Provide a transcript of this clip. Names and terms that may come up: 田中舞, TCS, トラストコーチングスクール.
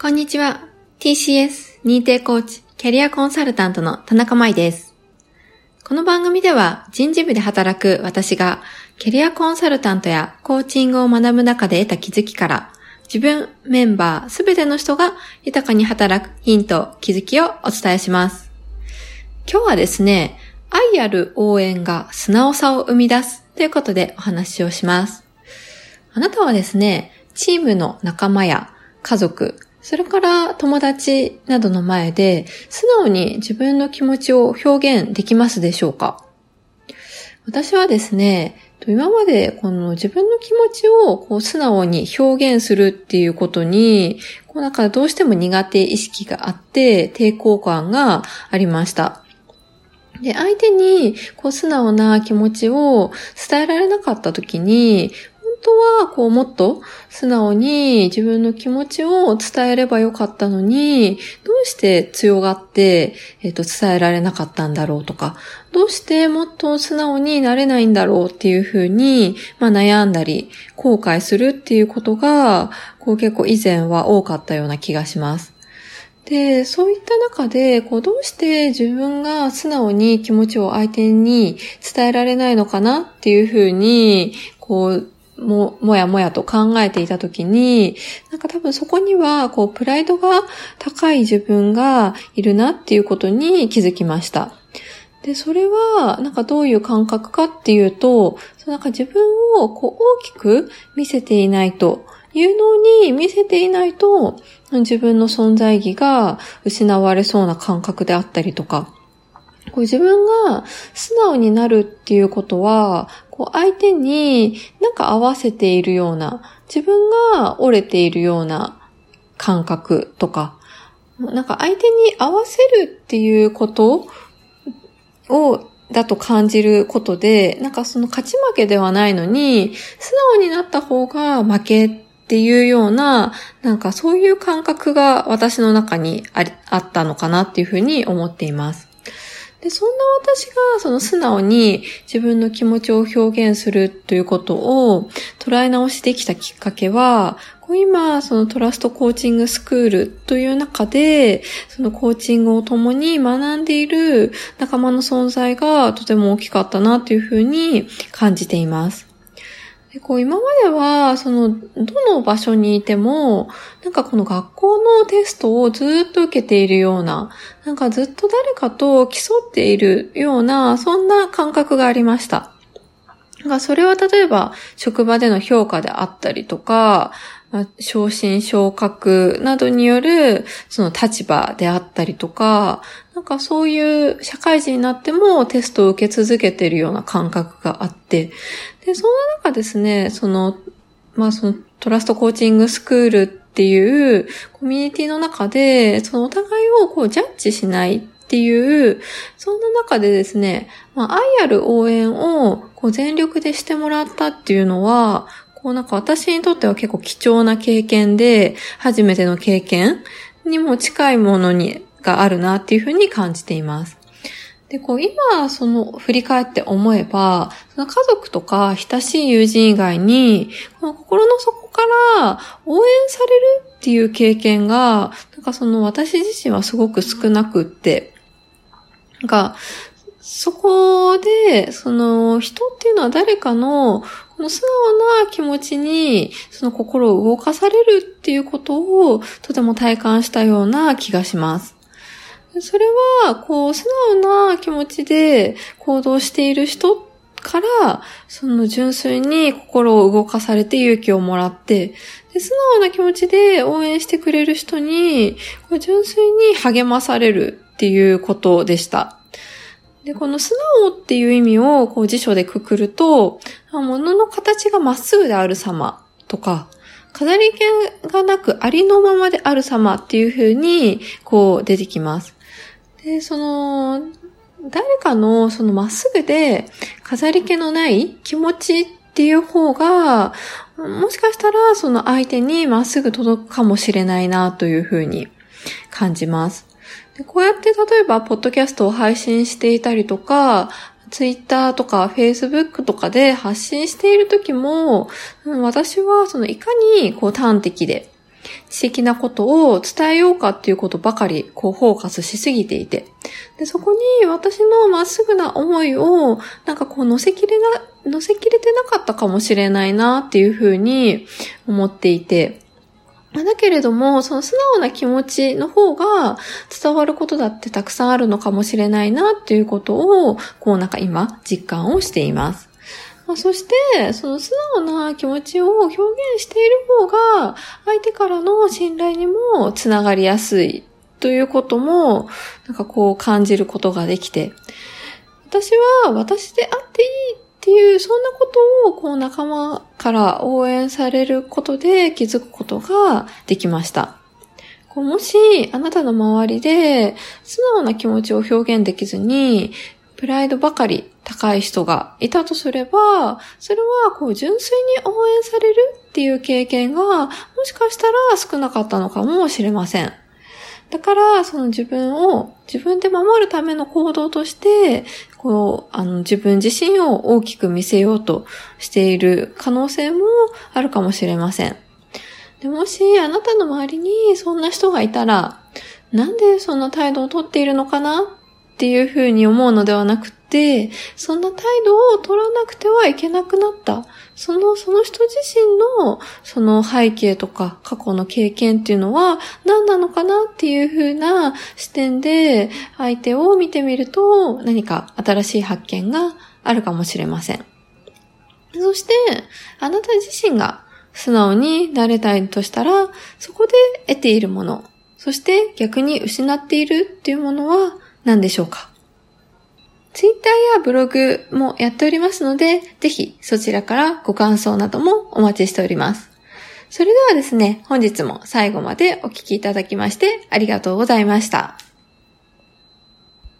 こんにちは。 TCS 認定コーチキャリアコンサルタントの田中舞です。この番組では人事部で働く私がキャリアコンサルタントやコーチングを学ぶ中で得た気づきから、自分、メンバー、すべての人が豊かに働くヒント、気づきをお伝えします。今日はですね、愛ある応援が素直さを生み出すということでお話をします。あなたはですね、チームの仲間や家族、それから友達などの前で素直に自分の気持ちを表現できますでしょうか？私はですね、今までこの自分の気持ちをこう素直に表現するっていうことに、こうなんかどうしても苦手意識があって抵抗感がありました。で、相手にこう素直な気持ちを伝えられなかった時に、本当はこうもっと素直に自分の気持ちを伝えればよかったのに、どうして強がって、伝えられなかったんだろうとか、どうしてもっと素直になれないんだろうっていうふうに、悩んだり後悔するっていうことがこう結構以前は多かったような気がします。で、そういった中でこうどうして自分が素直に気持ちを相手に伝えられないのかなっていうふうにこうもやもやと考えていたときに、なんか多分そこにはこうプライドが高い自分がいるなっていうことに気づきました。で、それはなんかどういう感覚かっていうと、なんか自分をこう大きく見せていないと、有能に見せていないと自分の存在意義が失われそうな感覚であったりとか、こう自分が素直になるっていうことは、こう相手になんか合わせているような、自分が折れているような感覚とか、なんか相手に合わせるっていうことをだと感じることで、なんかその勝ち負けではないのに、素直になった方が負けっていうような、なんかそういう感覚が私の中にあったのかなっていうふうに思っています。で、そんな私がその素直に自分の気持ちを表現するということを捉え直してきたきっかけは、今そのトラストコーチングスクールという中で、そのコーチングを共に学んでいる仲間の存在がとても大きかったなというふうに感じています。で、こう今まではそのどの場所にいても、なんかこの学校のテストをずっと受けているような、なんかずっと誰かと競っているような、そんな感覚がありました。それは例えば職場での評価であったりとか、昇進昇格などによるその立場であったりとか、なんかそういう社会人になってもテストを受け続けているような感覚があって、で、その中ですね、そのトラストコーチングスクールっていうコミュニティの中で、そのお互いをこうジャッジしないっていう、そんな中でですね、愛ある応援をこう全力でしてもらったっていうのは、こうなんか私にとっては結構貴重な経験で、初めての経験にも近いものがあるなっていうふうに感じています。で、こう今その振り返って思えば、その家族とか親しい友人以外に、この心の底から応援されるっていう経験が、なんかその私自身はすごく少なくって、なんかそこでその人っていうのは誰かの素直な気持ちにその心を動かされるっていうことをとても体感したような気がします。それはこう素直な気持ちで行動している人からその純粋に心を動かされて勇気をもらって、で、素直な気持ちで応援してくれる人にこう純粋に励まされるっていうことでした。で、この素直っていう意味をこう辞書でくくると、物の形がまっすぐである様とか、飾り気がなくありのままである様っていう風にこう出てきます。で、その誰かのそのまっすぐで飾り気のない気持ちっていう方が、もしかしたらその相手にまっすぐ届くかもしれないなという風に感じます。こうやって例えばポッドキャストを配信していたりとか、ツイッターとかフェイスブックとかで発信している時も、私はそのいかにこう端的で、知的なことを伝えようかっていうことばかりこうフォーカスしすぎていて、でそこに私のまっすぐな思いをなんかこう乗せきれてなかったかもしれないなっていうふうに思っていて、だけれどもその素直な気持ちの方が伝わることだってたくさんあるのかもしれないなっていうことをこうなんか今実感をしています。そしてその素直な気持ちを表現している方が相手からの信頼にもつながりやすいということもなんかこう感じることができて、私は私であっていいっていうそんなことをこう仲間から応援されることで気づくことができました。こうもしあなたの周りで素直な気持ちを表現できずにプライドばかり高い人がいたとすれば、それはこう純粋に応援されるっていう経験がもしかしたら少なかったのかもしれません。だからその自分で守るための行動としてこう自分自身を大きく見せようとしている可能性もあるかもしれません。でもしあなたの周りにそんな人がいたら、なんでそんな態度をとっているのかなっていうふうに思うのではなくて、そんな態度を取らなくてはいけなくなった。その人自身のその背景とか過去の経験っていうのは何なのかなっていうふうな視点で相手を見てみると何か新しい発見があるかもしれません。そしてあなた自身が素直になれたいとしたら、そこで得ているもの、そして逆に失っているっていうものは何でしょうか。ツイッターやブログもやっておりますので、ぜひそちらからご感想などもお待ちしております。それではですね、本日も最後までお聞きいただきましてありがとうございました。